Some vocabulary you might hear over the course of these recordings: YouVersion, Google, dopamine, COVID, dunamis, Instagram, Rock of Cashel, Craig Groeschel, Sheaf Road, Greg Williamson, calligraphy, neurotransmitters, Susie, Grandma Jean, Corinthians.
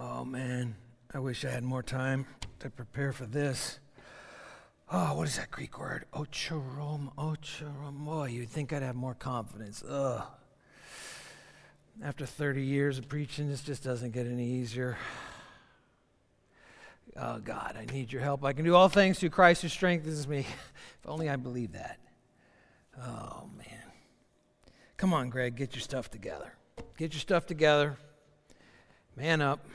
Oh man, I wish I had more time to prepare for this. Oh, what is that Greek word? Ocheromoi. You'd think I'd have more confidence. Ugh. After 30 years of preaching, this just doesn't get any easier. Oh God, I need your help. I can do all things through Christ who strengthens me. If only I believed that. Oh man. Come on, Greg, get your stuff together. Get your stuff together. Man up.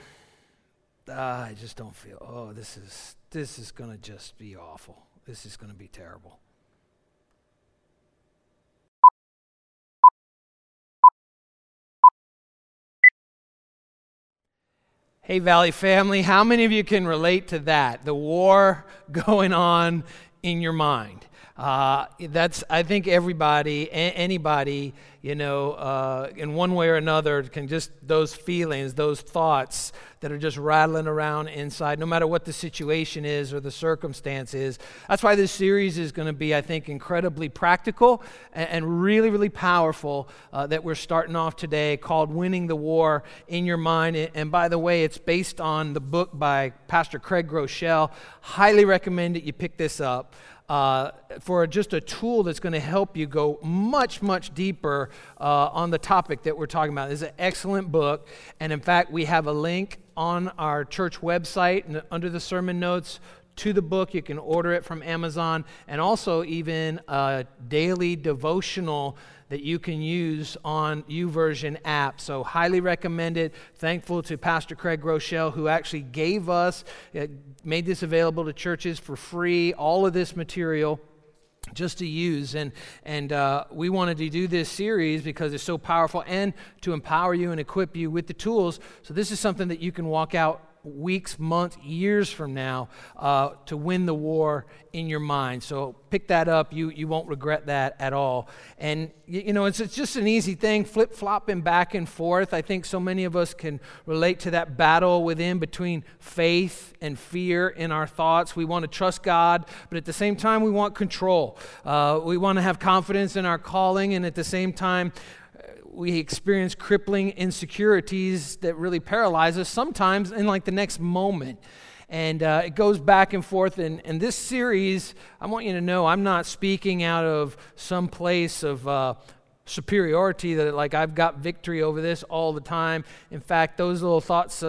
I just don't feel. Oh, this is going to just be awful. This is going to be terrible. Hey, Valley family, how many of you can relate to that? The war going on in your mind. That's, I think everybody, anybody, you know, in one way or another, can just, those feelings, those thoughts that are just rattling around inside, no matter what the situation is or the circumstance is. That's why this series is going to be, I think, incredibly practical and really, really powerful that we're starting off today, called Winning the War in Your Mind. And by the way, it's based on the book by Pastor Craig Groeschel. Highly recommend that you pick this up. For just a tool that's going to help you go much, much deeper on the topic that we're talking about. It's an excellent book, and in fact, we have a link on our church website and under the sermon notes to the book. You can order it from Amazon, and also even a daily devotional that you can use on YouVersion app. So highly recommended. Thankful to Pastor Craig Groeschel, who actually gave us, made this available to churches for free, all of this material just to use. And we wanted to do this series because it's so powerful, and to empower you and equip you with the tools. So this is something that you can walk out weeks, months, years from now to win the war in your mind. So pick that up. You won't regret that at all. And you know, it's just an easy thing, flip-flopping back and forth. I think so many of us can relate to that battle within between faith and fear in our thoughts. We want to trust God, but at the same time we want control. We want to have confidence in our calling, and at the same time we experience crippling insecurities that really paralyze us sometimes in like the next moment. And it goes back and forth. And this series, I want you to know, I'm not speaking out of some place of superiority that like I've got victory over this all the time. In fact, those little thoughts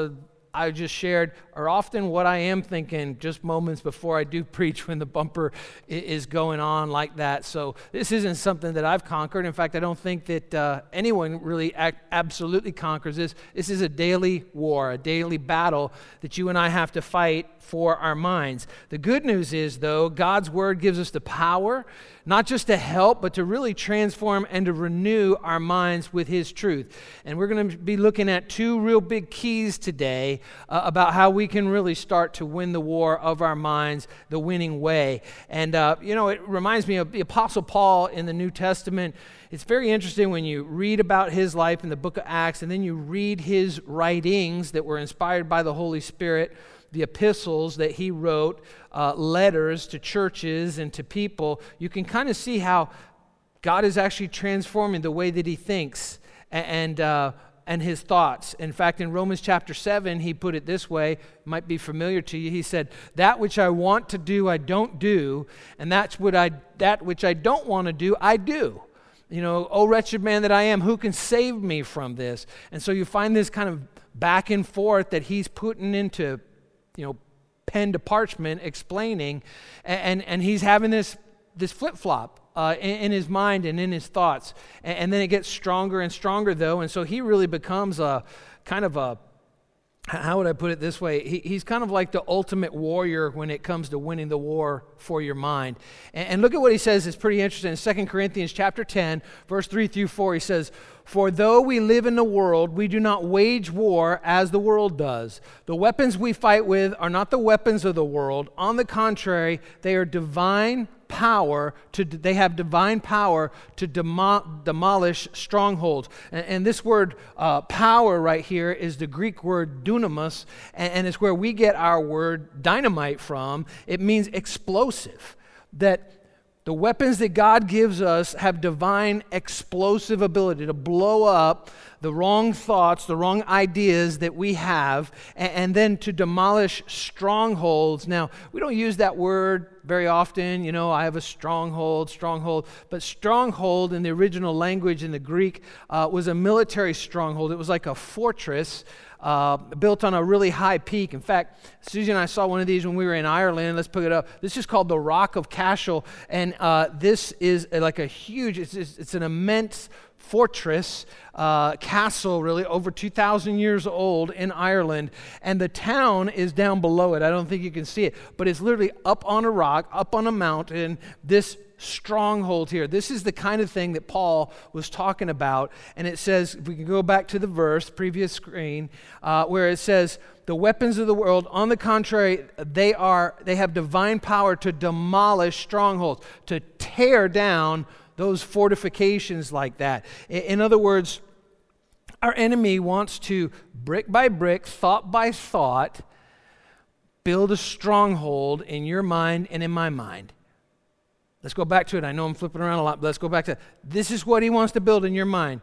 I just shared are often what I am thinking just moments before I do preach, when the bumper is going on like that. So this isn't something that I've conquered. In fact, I don't think that anyone really absolutely conquers this. This is a daily war, a daily battle that you and I have to fight for our minds. The good news is, though, God's Word gives us the power, not just to help, but to really transform and to renew our minds with His truth. And we're going to be looking at two real big keys today about how we can really start to win the war of our minds the winning way. And, you know, it reminds me of the Apostle Paul in the New Testament. It's very interesting when you read about his life in the book of Acts, and then you read his writings that were inspired by the Holy Spirit, the epistles that he wrote, letters to churches and to people. You can kind of see how God is actually transforming the way that he thinks and his thoughts. In fact, in Romans chapter 7, he put it this way, might be familiar to you. He said, "That which I want to do, I don't do, and that which I don't want to do, I do. You know, oh wretched man that I am, who can save me from this?" And so you find this kind of back and forth that he's putting into, you know, pen to parchment, explaining, and he's having this flip-flop in his mind and in his thoughts, and then it gets stronger and stronger, though, and so he really becomes a kind of a, how would I put it this way? He's kind of like the ultimate warrior when it comes to winning the war for your mind. And look at what he says. It's pretty interesting. In 2 Corinthians chapter 10, verse 3 through 4, he says, "For though we live in the world, we do not wage war as the world does. The weapons we fight with are not the weapons of the world. On the contrary, they are divine power they have divine power to demolish strongholds." And this word power right here is the Greek word dunamis, and it's where we get our word dynamite from. It means explosive. That The weapons that God gives us have divine explosive ability to blow up the wrong thoughts, the wrong ideas that we have, and then to demolish strongholds. Now, we don't use that word very often. You know, I have a stronghold. But stronghold in the original language in the Greek was a military stronghold. It was like a fortress built on a really high peak. In fact, Susie and I saw one of these when we were in Ireland. Let's pick it up. This is called the Rock of Cashel, and this is like a huge, it's an immense fortress, castle really, over 2,000 years old in Ireland, and the town is down below it. I don't think you can see it, but it's literally up on a rock, up on a mountain, this stronghold here. This is the kind of thing that Paul was talking about, and it says, if we can go back to the verse, previous screen, where it says, the weapons of the world, on the contrary, they have divine power to demolish strongholds, to tear down those fortifications like that. In other words, our enemy wants to, brick by brick, thought by thought, build a stronghold in your mind and in my mind. Let's go back to it. I know I'm flipping around a lot, but let's go back to it. This is what he wants to build in your mind.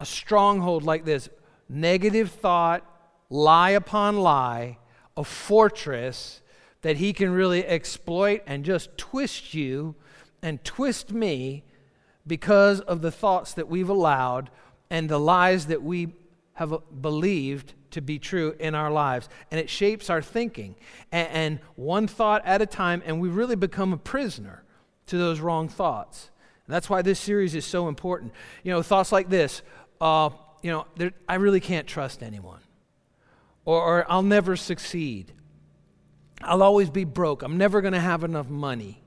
A stronghold like this. Negative thought, lie upon lie, a fortress that he can really exploit and just twist you and twist me because of the thoughts that we've allowed and the lies that we have believed to be true in our lives. And it shapes our thinking. And one thought at a time, and we really become a prisoner to those wrong thoughts. And that's why this series is so important. You know, thoughts like this, I really can't trust anyone. Or I'll never succeed. I'll always be broke. I'm never going to have enough money.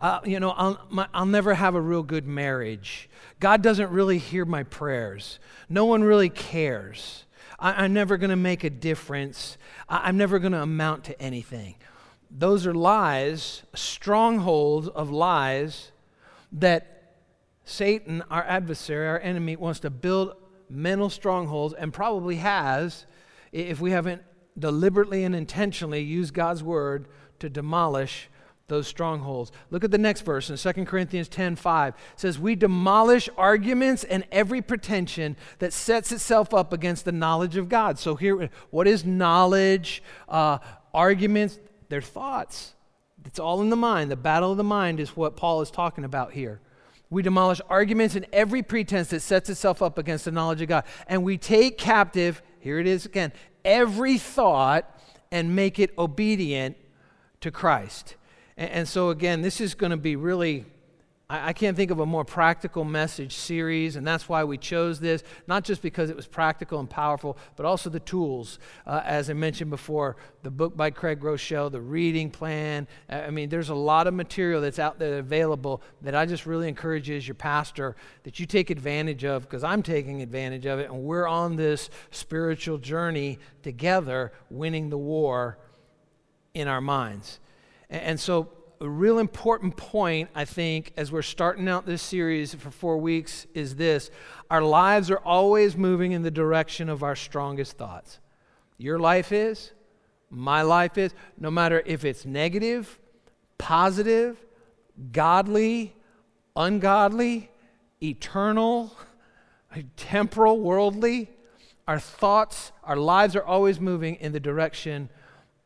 I'll never have a real good marriage. God doesn't really hear my prayers. No one really cares. I'm never going to make a difference. I'm never going to amount to anything. Those are lies, strongholds of lies that Satan, our adversary, our enemy, wants to build mental strongholds, and probably has, if we haven't deliberately and intentionally used God's word to demolish those strongholds. Look at the next verse in 2 Corinthians 10:5. It says, we demolish arguments and every pretension that sets itself up against the knowledge of God. So here, what is knowledge? Arguments, they're thoughts. It's all in the mind. The battle of the mind is what Paul is talking about here. We demolish arguments and every pretense that sets itself up against the knowledge of God. And we take captive, here it is again, every thought and make it obedient to Christ. And so again, this is going to be really, I can't think of a more practical message series, and that's why we chose this, not just because it was practical and powerful, but also the tools. As I mentioned before, the book by Craig Groeschel, the reading plan. I mean, there's a lot of material that's out there available that I just really encourage you as your pastor that you take advantage of, because I'm taking advantage of it, and we're on this spiritual journey together, winning the war in our minds. And so a real important point, I think, as we're starting out this series for 4 weeks is this. Our lives are always moving in the direction of our strongest thoughts. Your life is, my life is, no matter if it's negative, positive, godly, ungodly, eternal, temporal, worldly, our thoughts, our lives are always moving in the direction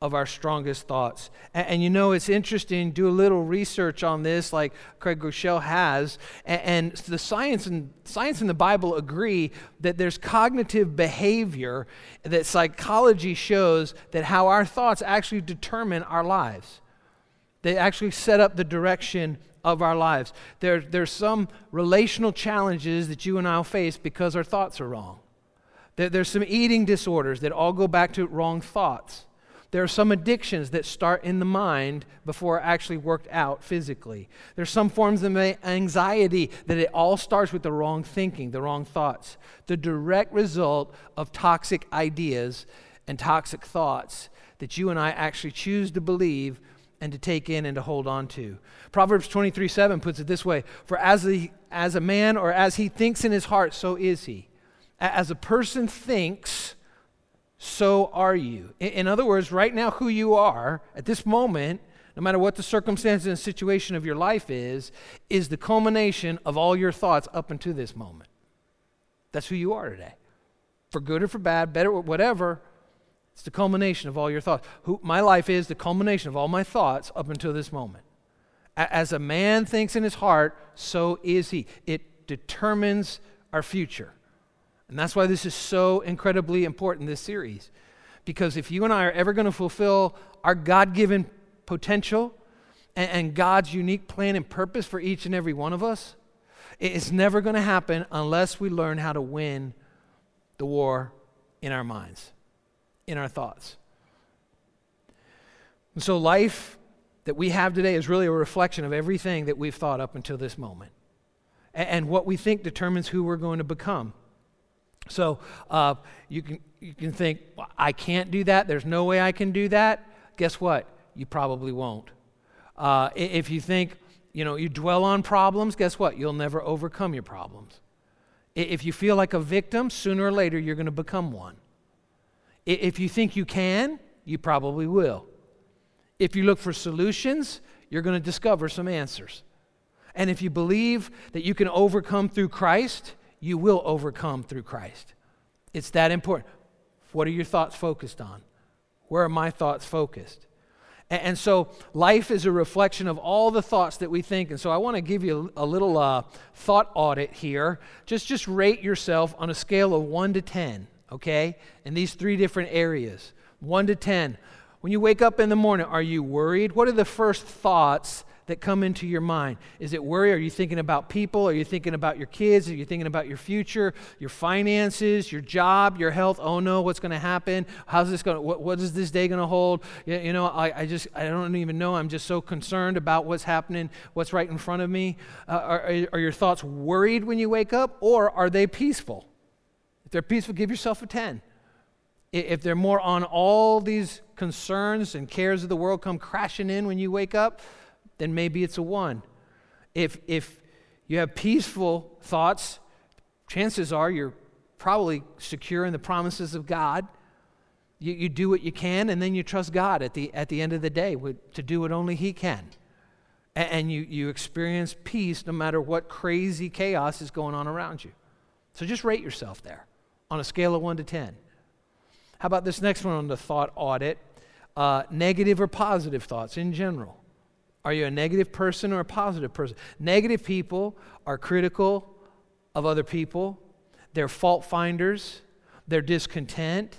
of our strongest thoughts. And you know, it's interesting, do a little research on this like Craig Groeschel has, and the science in the Bible agree that there's cognitive behavior that psychology shows that how our thoughts actually determine our lives. They actually set up the direction of our lives. There's some relational challenges that you and I will face because our thoughts are wrong. There's some eating disorders that all go back to wrong thoughts. There are some addictions that start in the mind before actually worked out physically. There's some forms of anxiety that it all starts with the wrong thinking, the wrong thoughts. The direct result of toxic ideas and toxic thoughts that you and I actually choose to believe and to take in and to hold on to. Proverbs 23:7 puts it this way, for as a man or as he thinks in his heart, so is he. As a person thinks, so are you. In other words, right now, who you are at this moment no matter what the circumstances and situation of your life is the culmination of all your thoughts up until this moment. That's who you are today. For good or for bad, better, whatever, it's the culmination of all your thoughts. My life is the culmination of all my thoughts up until this moment. As a man thinks in his heart, so is he. It determines our future. And that's why this is so incredibly important, this series. Because if you and I are ever going to fulfill our God-given potential and God's unique plan and purpose for each and every one of us, it's never going to happen unless we learn how to win the war in our minds, in our thoughts. And so life that we have today is really a reflection of everything that we've thought up until this moment. And what we think determines who we're going to become. So you can think, well, I can't do that. There's no way I can do that. Guess what? You probably won't. If you think, you dwell on problems, guess what? You'll never overcome your problems. If you feel like a victim, sooner or later you're going to become one. If you think you can, you probably will. If you look for solutions, you're going to discover some answers. And if you believe that you can overcome through Christ, you will overcome through Christ. It's that important. What are your thoughts focused on? Where are my thoughts focused? And so life is a reflection of all the thoughts that we think. And so I want to give you a little thought audit here. Just rate yourself on a scale of 1 to 10, okay? In these three different areas. 1 to 10. When you wake up in the morning, are you worried? What are the first thoughts that come into your mind? Is it worry? Are you thinking about people? Are you thinking about your kids? Are you thinking about your future, your finances, your job, your health? Oh no, what's going to happen? How's this going? What is this day going to hold? I don't even know. I'm just so concerned about what's happening, what's right in front of me. Are your thoughts worried when you wake up, or are they peaceful? If they're peaceful, give yourself a 10. If they're more on all these concerns and cares of the world come crashing in when you wake up, then maybe it's a 1. If you have peaceful thoughts, chances are you're probably secure in the promises of God. You do what you can, and then you trust God at the end of the day to do what only He can. And you experience peace no matter what crazy chaos is going on around you. So just rate yourself there on a scale of 1 to 10. How about this next one on the thought audit? Negative or positive thoughts in general. Are you a negative person or a positive person? Negative people are critical of other people. They're fault finders. They're discontent.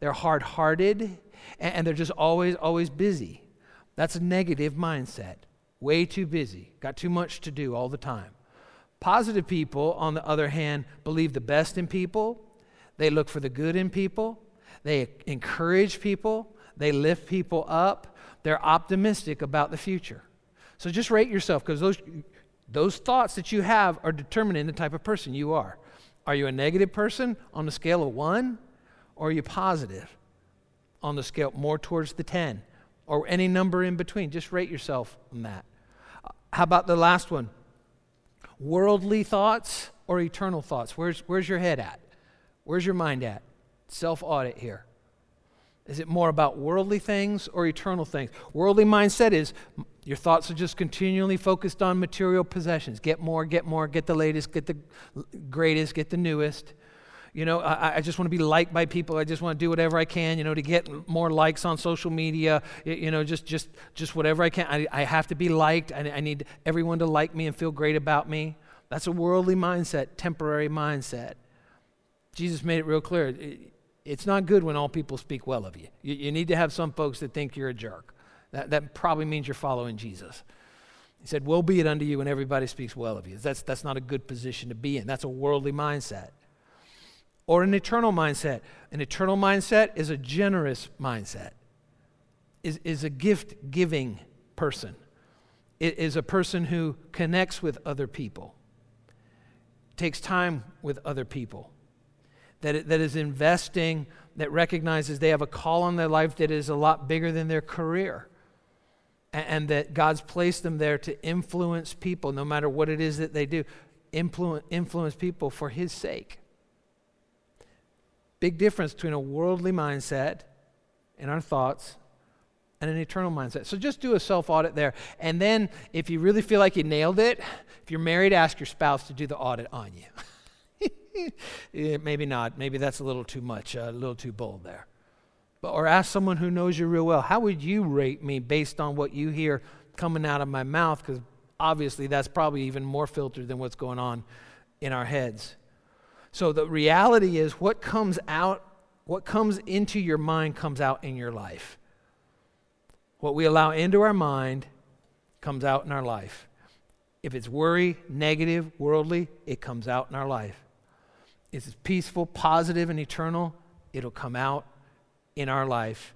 They're hard-hearted. And they're just always, always busy. That's a negative mindset. Way too busy. Got too much to do all the time. Positive people, on the other hand, believe the best in people. They look for the good in people. They encourage people. They lift people up. They're optimistic about the future. So just rate yourself, because those thoughts that you have are determining the type of person you are. Are you a negative person on the scale of 1? Or are you positive on the scale more towards the 10? Or any number in between. Just rate yourself on that. How about the last one? Worldly thoughts or eternal thoughts? Where's your head at? Where's your mind at? Self-audit here. Is it more about worldly things or eternal things? Worldly mindset is your thoughts are just continually focused on material possessions. Get more, get the latest, get the greatest, get the newest. I just want to be liked by people. I just want to do whatever I can, to get more likes on social media, just whatever I can. I have to be liked. I need everyone to like me and feel great about me. That's a worldly mindset, temporary mindset. Jesus made it real clear. It's not good when all people speak well of you. You need to have some folks that think you're a jerk. That probably means you're following Jesus. He said, woe be it unto you when everybody speaks well of you. That's not a good position to be in. That's a worldly mindset. Or an eternal mindset. An eternal mindset is a generous mindset, is a gift-giving person, is a person who connects with other people, takes time with other people, that is investing, that recognizes they have a call on their life that is a lot bigger than their career, and that God's placed them there to influence people, no matter what it is that they do, influence people for His sake. Big difference between a worldly mindset and our thoughts and an eternal mindset. So just do a self-audit there. And then if you really feel like you nailed it, if you're married, ask your spouse to do the audit on you. Maybe not. Maybe that's a little too much, a little too bold there. But, or ask someone who knows you real well, how would you rate me based on what you hear coming out of my mouth? Because obviously that's probably even more filtered than what's going on in our heads. So the reality is what comes out, what comes into your mind comes out in your life. What we allow into our mind comes out in our life. If it's worry, negative, worldly, it comes out in our life. If it's peaceful, positive, and eternal, it'll come out in our life.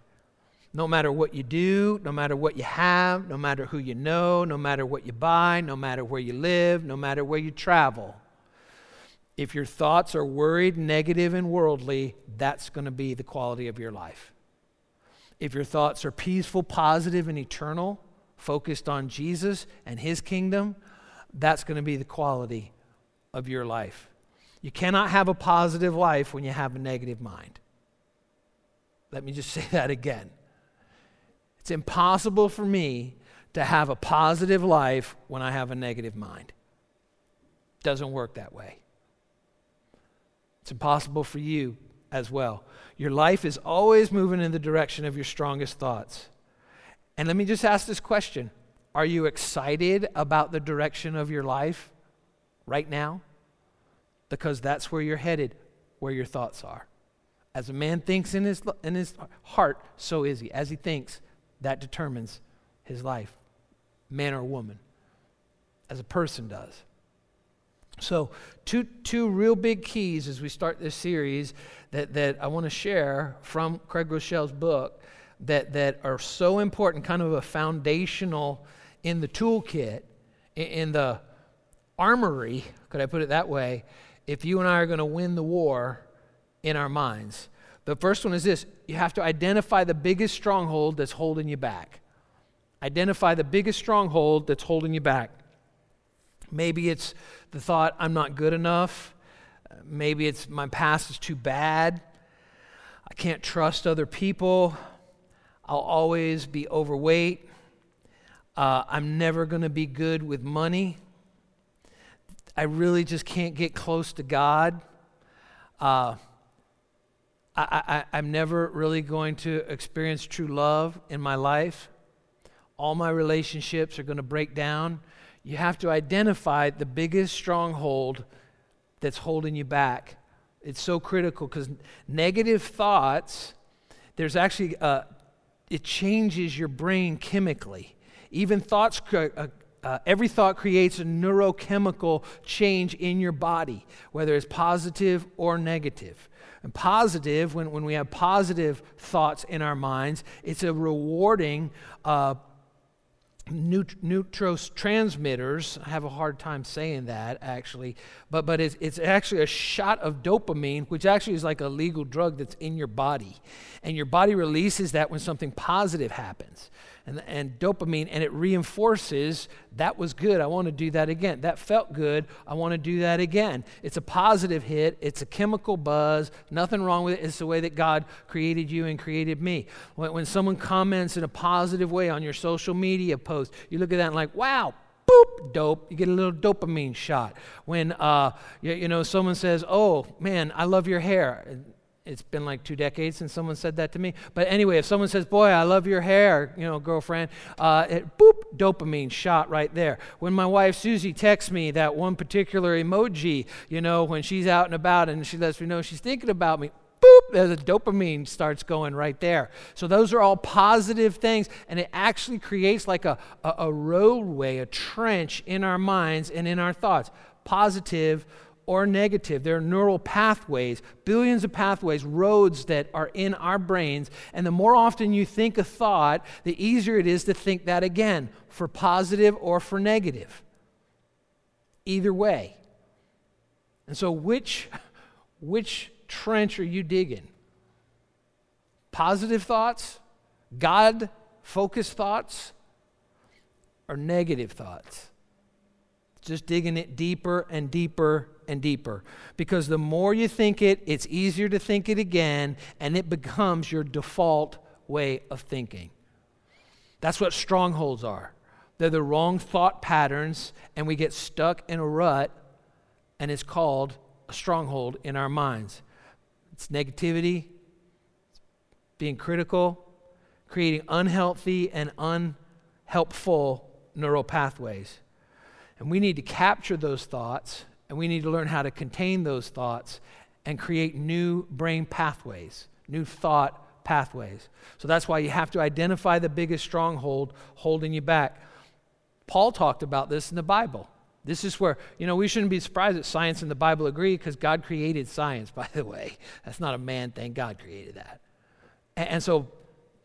No matter what you do, no matter what you have, no matter who you know, no matter what you buy, no matter where you live, no matter where you travel, if your thoughts are worried, negative, and worldly, that's going to be the quality of your life. If your thoughts are peaceful, positive, and eternal, focused on Jesus and His kingdom, that's going to be the quality of your life. You cannot have a positive life when you have a negative mind. Let me just say that again. It's impossible for me to have a positive life when I have a negative mind. It doesn't work that way. It's impossible for you as well. Your life is always moving in the direction of your strongest thoughts. And let me just ask this question. Are you excited about the direction of your life right now? Because that's where you're headed, where your thoughts are. As a man thinks in his heart, so is he. As he thinks, that determines his life, man or woman, as a person does. So two real big keys as we start this series that I want to share from Craig Groeschel's book that are so important, kind of a foundational in the toolkit, in the armory, could I put it that way, if you and I are going to win the war in our minds. The first one is this: you have to identify the biggest stronghold that's holding you back. Identify the biggest stronghold that's holding you back. Maybe it's the thought, I'm not good enough. Maybe it's my past is too bad. I can't trust other people. I'll always be overweight. I'm never going to be good with money. I really just can't get close to God. I'm never really going to experience true love in my life. All my relationships are going to break down. You have to identify the biggest stronghold that's holding you back. It's so critical because negative thoughts, there's actually, it changes your brain chemically. Even thoughts, every thought creates a neurochemical change in your body, whether it's positive or negative. And positive, when we have positive thoughts in our minds, it's a rewarding neurotransmitters. I have a hard time saying that actually, but it's actually a shot of dopamine, which actually is like a legal drug that's in your body, and your body releases that when something positive happens, and dopamine, and it reinforces that was good. I want to do that again. That felt good. I want to do that again. It's a positive hit. It's a chemical buzz. Nothing wrong with it. It's the way that God created you and created me. When someone comments in a positive way on your social media post, you look at that and like, wow, boop, dope. You get a little dopamine shot. When someone says, oh man, I love your hair. It's been like 2 decades since someone said that to me. But anyway, if someone says, boy, I love your hair, girlfriend, boop, dopamine shot right there. When my wife Susie texts me that one particular emoji, when she's out and about and she lets me know she's thinking about me, boop, the dopamine starts going right there. So those are all positive things, and it actually creates like a roadway, a trench in our minds and in our thoughts, positive or negative. There are neural pathways, billions of pathways, roads that are in our brains, and the more often you think a thought, the easier it is to think that again, for positive or for negative. Either way. And so which trench are you digging? Positive thoughts, God-focused thoughts, or negative thoughts? Just digging it deeper and deeper and deeper, because the more you think it, it's easier to think it again, and it becomes your default way of thinking. That's what strongholds are. They're the wrong thought patterns, and we get stuck in a rut, and it's called a stronghold in our minds. It's negativity, being critical, creating unhealthy and unhelpful neural pathways. And we need to capture those thoughts, and we need to learn how to contain those thoughts and create new brain pathways, new thought pathways. So that's why you have to identify the biggest stronghold holding you back. Paul talked about this in the Bible. This is where, we shouldn't be surprised that science and the Bible agree, because God created science, by the way. That's not a man thing. God created that. And so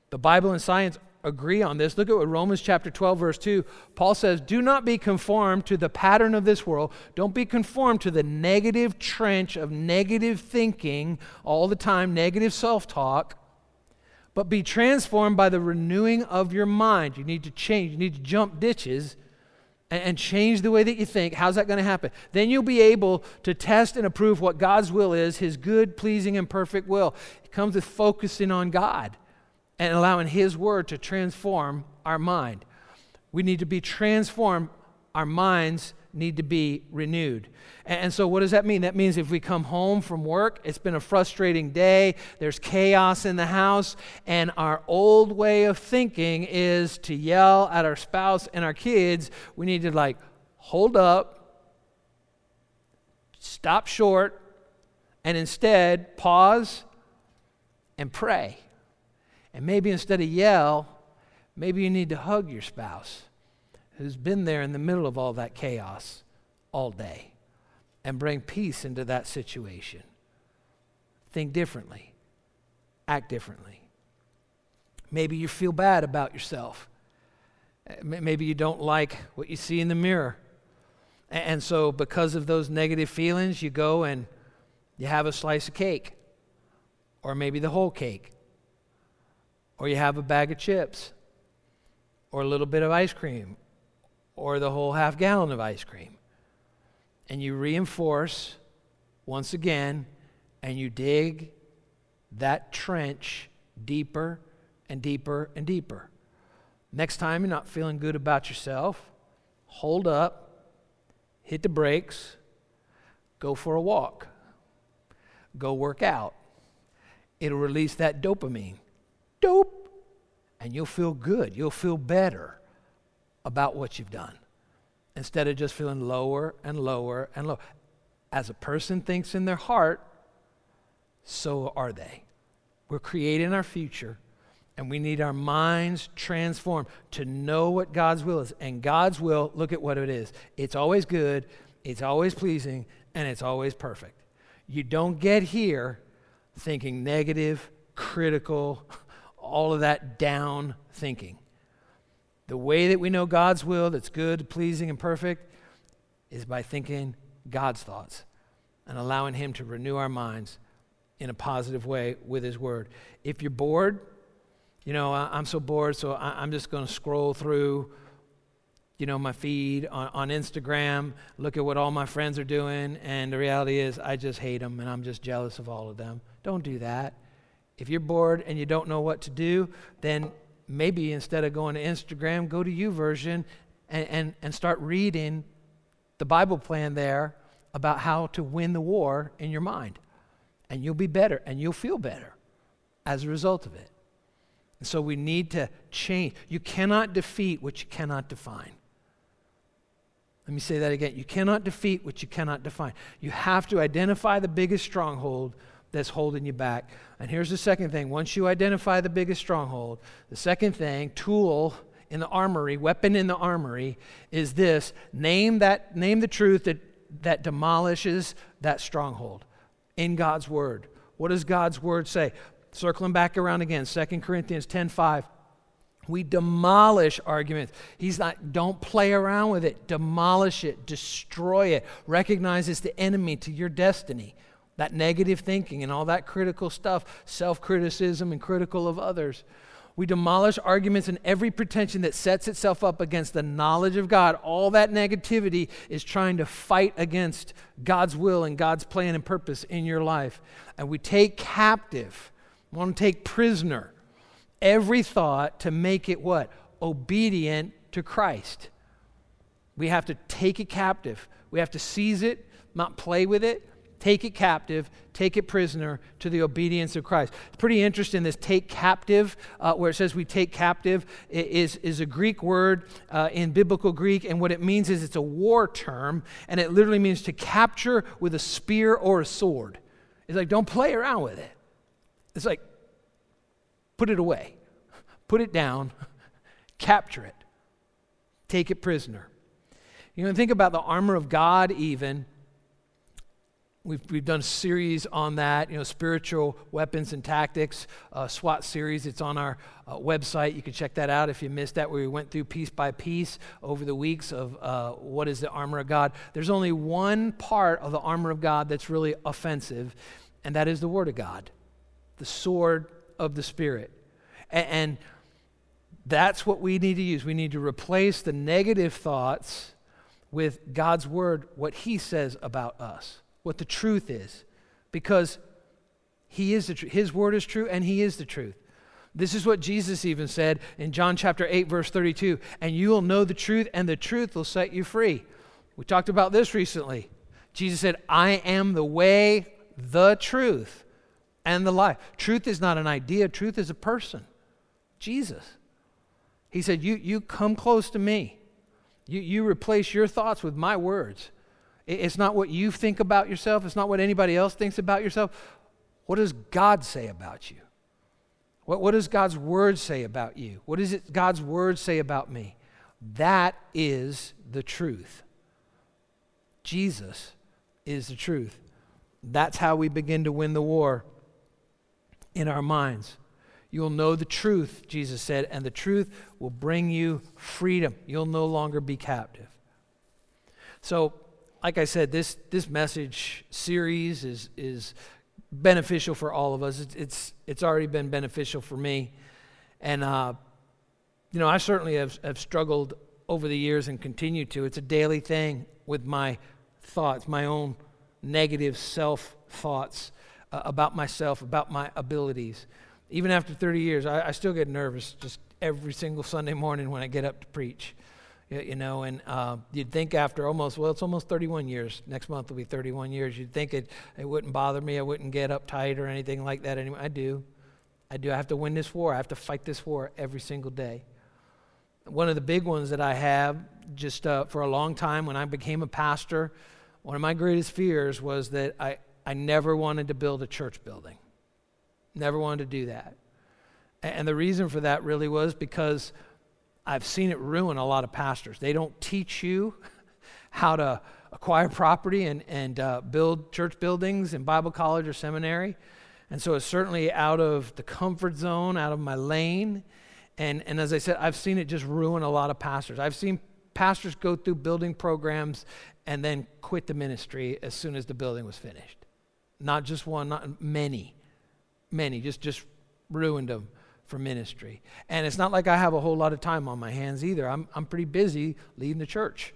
the Bible and science agree on this. Look at what Romans chapter 12, verse 2. Paul says, do not be conformed to the pattern of this world. Don't be conformed to the negative trench of negative thinking all the time, negative self-talk, but be transformed by the renewing of your mind. You need to change. You need to jump ditches and change the way that you think. How's that going to happen? Then you'll be able to test and approve what God's will is, his good, pleasing, and perfect will. It comes with focusing on God and allowing his word to transform our mind. We need to be transformed. Our minds need to be renewed. And so what does that mean? That means if we come home from work, it's been a frustrating day, there's chaos in the house, and our old way of thinking is to yell at our spouse and our kids. We need to hold up, stop short, and instead pause and pray. And maybe instead of yell, maybe you need to hug your spouse who's been there in the middle of all that chaos all day and bring peace into that situation. Think differently. Act differently. Maybe you feel bad about yourself. Maybe you don't like what you see in the mirror. And so because of those negative feelings, you go and you have a slice of cake, or maybe the whole cake. Or you have a bag of chips, or a little bit of ice cream, or the whole half gallon of ice cream. And you reinforce once again, and you dig that trench deeper and deeper and deeper. Next time you're not feeling good about yourself, hold up, hit the brakes, go for a walk, go work out. It'll release that dopamine. Dope, and you'll feel good. You'll feel better about what you've done instead of just feeling lower and lower and lower. As a person thinks in their heart, so are they. We're creating our future, and we need our minds transformed to know what God's will is. And God's will, look at what it is. It's always good, it's always pleasing, and it's always perfect. You don't get here thinking negative, critical, all of that down thinking. The way that we know God's will that's good, pleasing, and perfect is by thinking God's thoughts and allowing him to renew our minds in a positive way with his word. If you're bored, I'm so bored, so I'm just going to scroll through my feed on Instagram, look at what all my friends are doing, and the reality is I just hate them and I'm just jealous of all of them. Don't do that. If you're bored and you don't know what to do, then maybe instead of going to Instagram, go to YouVersion and start reading the Bible plan there about how to win the war in your mind. And you'll be better, and you'll feel better as a result of it. And so we need to change. You cannot defeat what you cannot define. Let me say that again. You cannot defeat what you cannot define. You have to identify the biggest stronghold that's holding you back. And here's the second thing. Once you identify the biggest stronghold, the second thing, tool in the armory, weapon in the armory, is this. Name the truth that demolishes that stronghold in God's word. What does God's word say? Circling back around again, 2 Corinthians 10:5. We demolish arguments. He's like, don't play around with it. Demolish it. Destroy it. Recognize it's the enemy to your destiny. That negative thinking and all that critical stuff, self-criticism and critical of others. We demolish arguments and every pretension that sets itself up against the knowledge of God. All that negativity is trying to fight against God's will and God's plan and purpose in your life. And we take captive, want to take prisoner, every thought to make it what? obedient to Christ. We have to take it captive. We have to seize it, not play with it. Take it captive, take it prisoner to the obedience of Christ. It's pretty interesting, this take captive, where it says we take captive, is a Greek word in biblical Greek, and what it means is it's a war term, and it literally means to capture with a spear or a sword. It's like, don't play around with it. It's like, put it away, put it down, capture it, take it prisoner. You know, think about the armor of God even. We've done a series on that, you know, spiritual weapons and tactics, SWAT series. It's on our website. You can check that out if you missed that, where we went through piece by piece over the weeks of what is the armor of God. There's only one part of the armor of God that's really offensive, and that is the Word of God, the sword of the Spirit. And that's what we need to use. We need to replace the negative thoughts with God's Word, what He says about us, what the truth is, because He is the truth. His word is true, and He is the truth. This is what Jesus even said in John chapter 8, verse 32, and you will know the truth, and the truth will set you free. We talked about this recently. Jesus said, I am the way, the truth, and the life. Truth is not an idea. Truth is a person, Jesus. He said, you come close to me. You replace your thoughts with my words. It's not what you think about yourself. It's not what anybody else thinks about yourself. What does God say about you? What does God's Word say about you? What does God's Word say about me? That is the truth. Jesus is the truth. That's how we begin to win the war in our minds. You'll know the truth, Jesus said, and the truth will bring you freedom. You'll no longer be captive. So, like I said, this message series is beneficial for all of us. It's already been beneficial for me, and you know, I certainly have struggled over the years and continue to. It's a daily thing with my thoughts, my own negative self thoughts about myself, about my abilities. Even after 30 years, I still get nervous just every single Sunday morning when I get up to preach. You know, and you'd think after it's almost 31 years. Next month will be 31 years. You'd think it wouldn't bother me. I wouldn't get uptight or anything like that anymore. I do. I have to win this war. I have to fight this war every single day. One of the big ones that I have, just for a long time when I became a pastor, one of my greatest fears was that I never wanted to build a church building. Never wanted to do that. And the reason for that really was because I've seen it ruin a lot of pastors. They don't teach you how to acquire property and build church buildings in Bible college or seminary. And so it's certainly out of the comfort zone, out of my lane. And as I said, I've seen it just ruin a lot of pastors. I've seen pastors go through building programs and then quit the ministry as soon as the building was finished. Not just one, not many. Many, just ruined them for ministry. And it's not like I have a whole lot of time on my hands either. I'm pretty busy leading the church,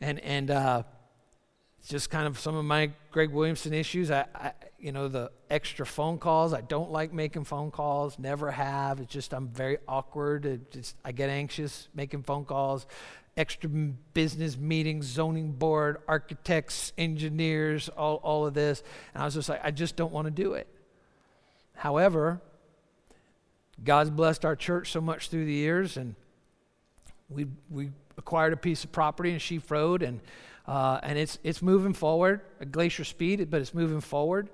and just kind of some of my Greg Williamson issues. I you know, the extra phone calls. I don't like making phone calls. Never have. It's just I'm very awkward. I get anxious making phone calls. Extra business meetings, zoning board, architects, engineers, all of this. And I was just like, I just don't want to do it. However, God's blessed our church so much through the years, and we acquired a piece of property in Sheaf Road, and it's moving forward at glacier speed, but it's moving forward.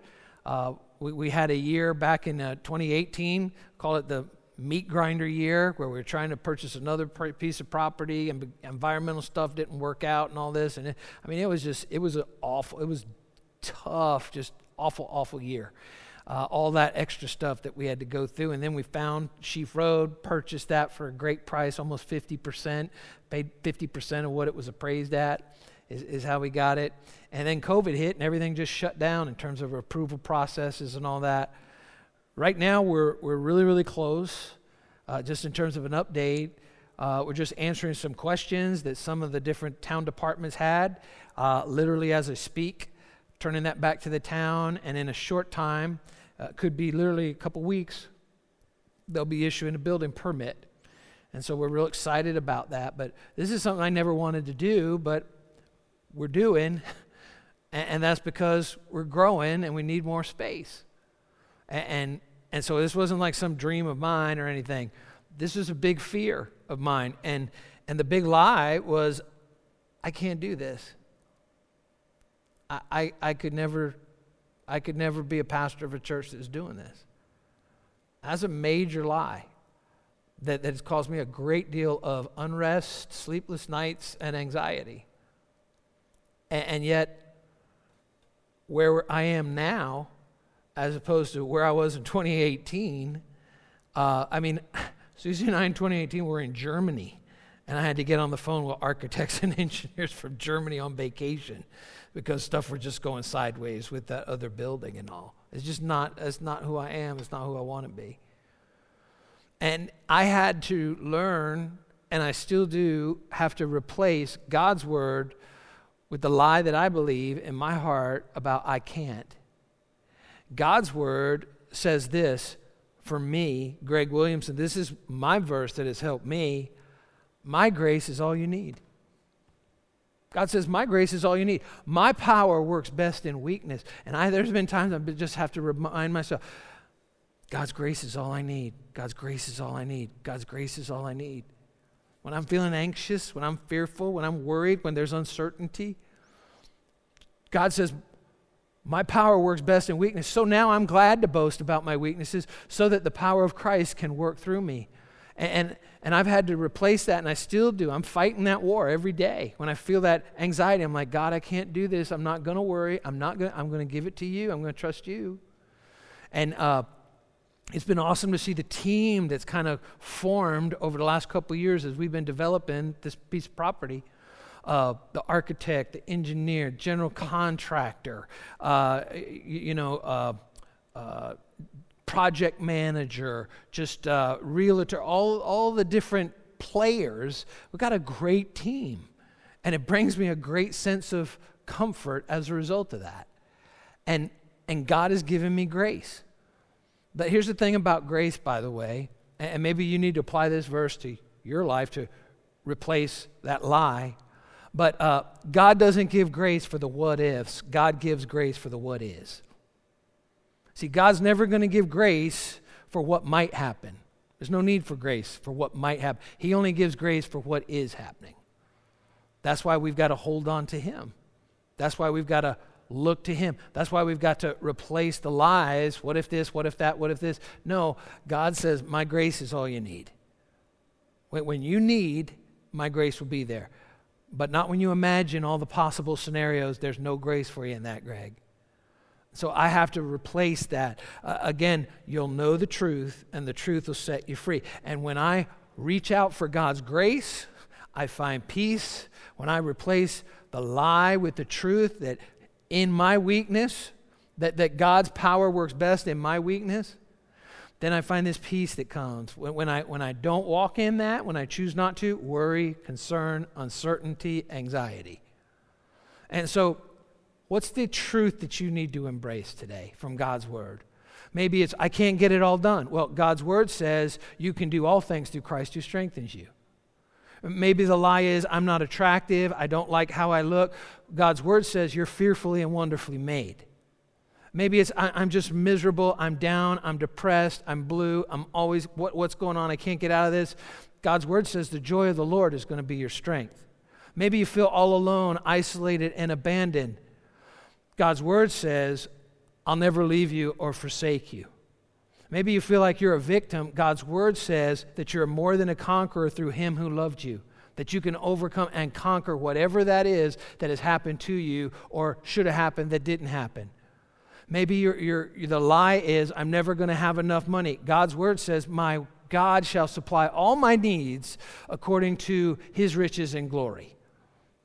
We had a year back in 2018, call it the meat grinder year, where we were trying to purchase another piece of property, and environmental stuff didn't work out, and all this. And it was an awful year. All that extra stuff that we had to go through. And then we found Sheaf Road, purchased that for a great price, almost 50%, paid 50% of what it was appraised at is how we got it. And then COVID hit and everything just shut down in terms of approval processes and all that. Right now we're really, really close, just in terms of an update. We're just answering some questions that some of the different town departments had, literally as I speak, turning that back to the town, and in a short time, could be literally a couple weeks, they'll be issuing a building permit. And so we're real excited about that. But this is something I never wanted to do, but we're doing. And that's because we're growing and we need more space. And so this wasn't like some dream of mine or anything. This is a big fear of mine. And the big lie was, I can't do this. I could never be a pastor of a church that's doing this. That's a major lie that has caused me a great deal of unrest, sleepless nights, and anxiety. And yet, where I am now, as opposed to where I was in 2018, Susie and I in 2018 were in Germany. And I had to get on the phone with architects and engineers from Germany on vacation because stuff were just going sideways with that other building and all. It's not who I am. It's not who I want to be. And I had to learn, and I still do, have to replace God's word with the lie that I believe in my heart about I can't. God's word says this for me, Greg Williamson. This is my verse that has helped me. My grace is all you need. God says, my grace is all you need. My power works best in weakness. And there's been times I just have to remind myself, God's grace is all I need. God's grace is all I need. God's grace is all I need. When I'm feeling anxious, when I'm fearful, when I'm worried, when there's uncertainty, God says, my power works best in weakness. So now I'm glad to boast about my weaknesses so that the power of Christ can work through me. And I've had to replace that, and I still do. I'm fighting that war every day. When I feel that anxiety, I'm like, God, I can't do this. I'm not going to worry. I'm going to give it to you. I'm going to trust you. And it's been awesome to see the team that's kind of formed over the last couple of years as we've been developing this piece of property. The architect, the engineer, general contractor, project manager, just realtor, all the different players. We've got a great team. And it brings me a great sense of comfort as a result of that. And God has given me grace. But here's the thing about grace, by the way, and maybe you need to apply this verse to your life to replace that lie. But God doesn't give grace for the what ifs. God gives grace for the what is. See, God's never going to give grace for what might happen. There's no need for grace for what might happen. He only gives grace for what is happening. That's why we've got to hold on to Him. That's why we've got to look to Him. That's why we've got to replace the lies. What if this? What if that? What if this? No, God says, my grace is all you need. When you need, my grace will be there. But not when you imagine all the possible scenarios. There's no grace for you in that, Greg. So I have to replace that. Again, you'll know the truth, and the truth will set you free. And when I reach out for God's grace, I find peace. When I replace the lie with the truth that in my weakness, that God's power works best in my weakness, then I find this peace that comes. When I don't walk in that, when I choose not to, worry, concern, uncertainty, anxiety. And so, what's the truth that you need to embrace today from God's word? Maybe it's, I can't get it all done. Well, God's word says you can do all things through Christ who strengthens you. Maybe the lie is, I'm not attractive. I don't like how I look. God's word says you're fearfully and wonderfully made. Maybe it's, I'm just miserable. I'm down. I'm depressed. I'm blue. I'm always, what's going on? I can't get out of this. God's word says the joy of the Lord is going to be your strength. Maybe you feel all alone, isolated, and abandoned. God's word says, I'll never leave you or forsake you. Maybe you feel like you're a victim. God's word says that you're more than a conqueror through Him who loved you, that you can overcome and conquer whatever that is that has happened to you or should have happened that didn't happen. Maybe the lie is, I'm never going to have enough money. God's word says, my God shall supply all my needs according to His riches and glory.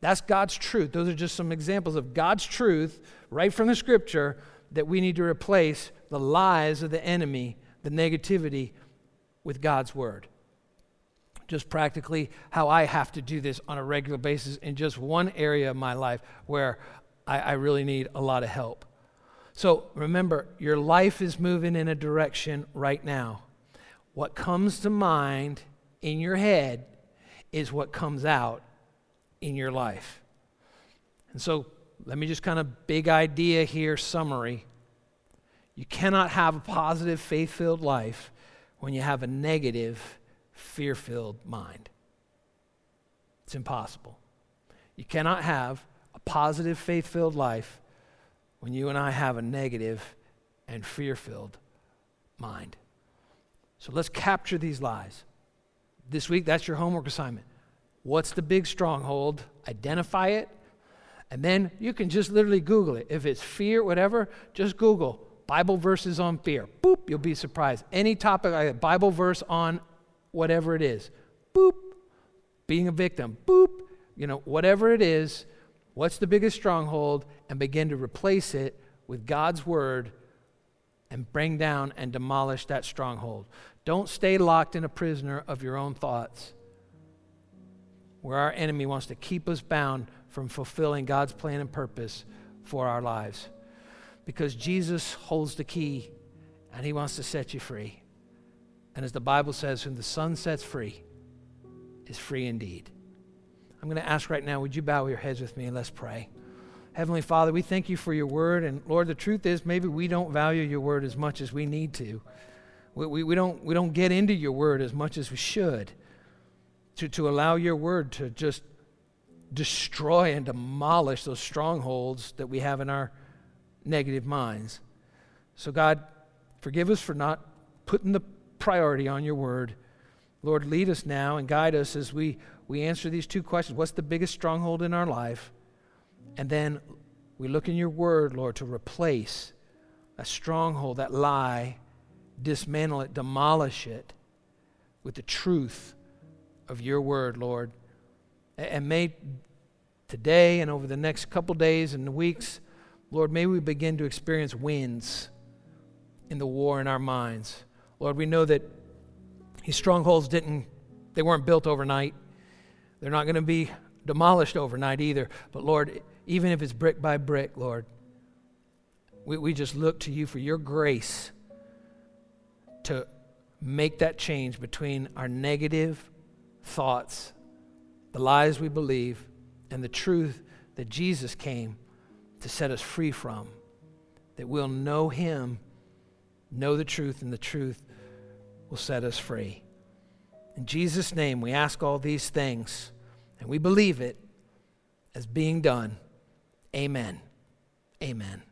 That's God's truth. Those are just some examples of God's truth right from the Scripture that we need to replace the lies of the enemy, the negativity, with God's word. Just practically how I have to do this on a regular basis in just one area of my life where I really need a lot of help. So remember, your life is moving in a direction right now. What comes to mind in your head is what comes out in your life. And so let me just kind of big idea here, summary. You cannot have a positive, faith-filled life when you have a negative, fear-filled mind. It's impossible. You cannot have a positive, faith-filled life when you and I have a negative and fear-filled mind. So let's capture these lies. This week, that's your homework assignment. What's the big stronghold? Identify it. And then you can just literally Google it. If it's fear, whatever, just Google Bible verses on fear. Boop, you'll be surprised. Any topic, like a Bible verse on whatever it is. Boop, being a victim. Boop, whatever it is, what's the biggest stronghold? And begin to replace it with God's word and bring down and demolish that stronghold. Don't stay locked in a prisoner of your own thoughts, where our enemy wants to keep us bound from fulfilling God's plan and purpose for our lives. Because Jesus holds the key, and he wants to set you free. And as the Bible says, whom the Son sets free is free indeed. I'm going to ask right now, would you bow your heads with me and let's pray. Heavenly Father, we thank you for your word. And Lord, the truth is maybe we don't value your word as much as we need to. We don't get into your word as much as we should. To allow your word to just destroy and demolish those strongholds that we have in our negative minds. So God, forgive us for not putting the priority on your word. Lord, lead us now and guide us as we answer these two questions. What's the biggest stronghold in our life? And then we look in your word, Lord, to replace a stronghold, that lie, dismantle it, demolish it with the truth of your word, Lord. And may today and over the next couple days and weeks, Lord, may we begin to experience wins in the war in our minds. Lord, we know that these strongholds weren't built overnight. They're not going to be demolished overnight either. But Lord, even if it's brick by brick, Lord, we just look to you for your grace to make that change between our negative thoughts, the lies we believe, and the truth that Jesus came to set us free from, that we'll know him, know the truth, and the truth will set us free. In Jesus' name, we ask all these things, and we believe it as being done. Amen. Amen.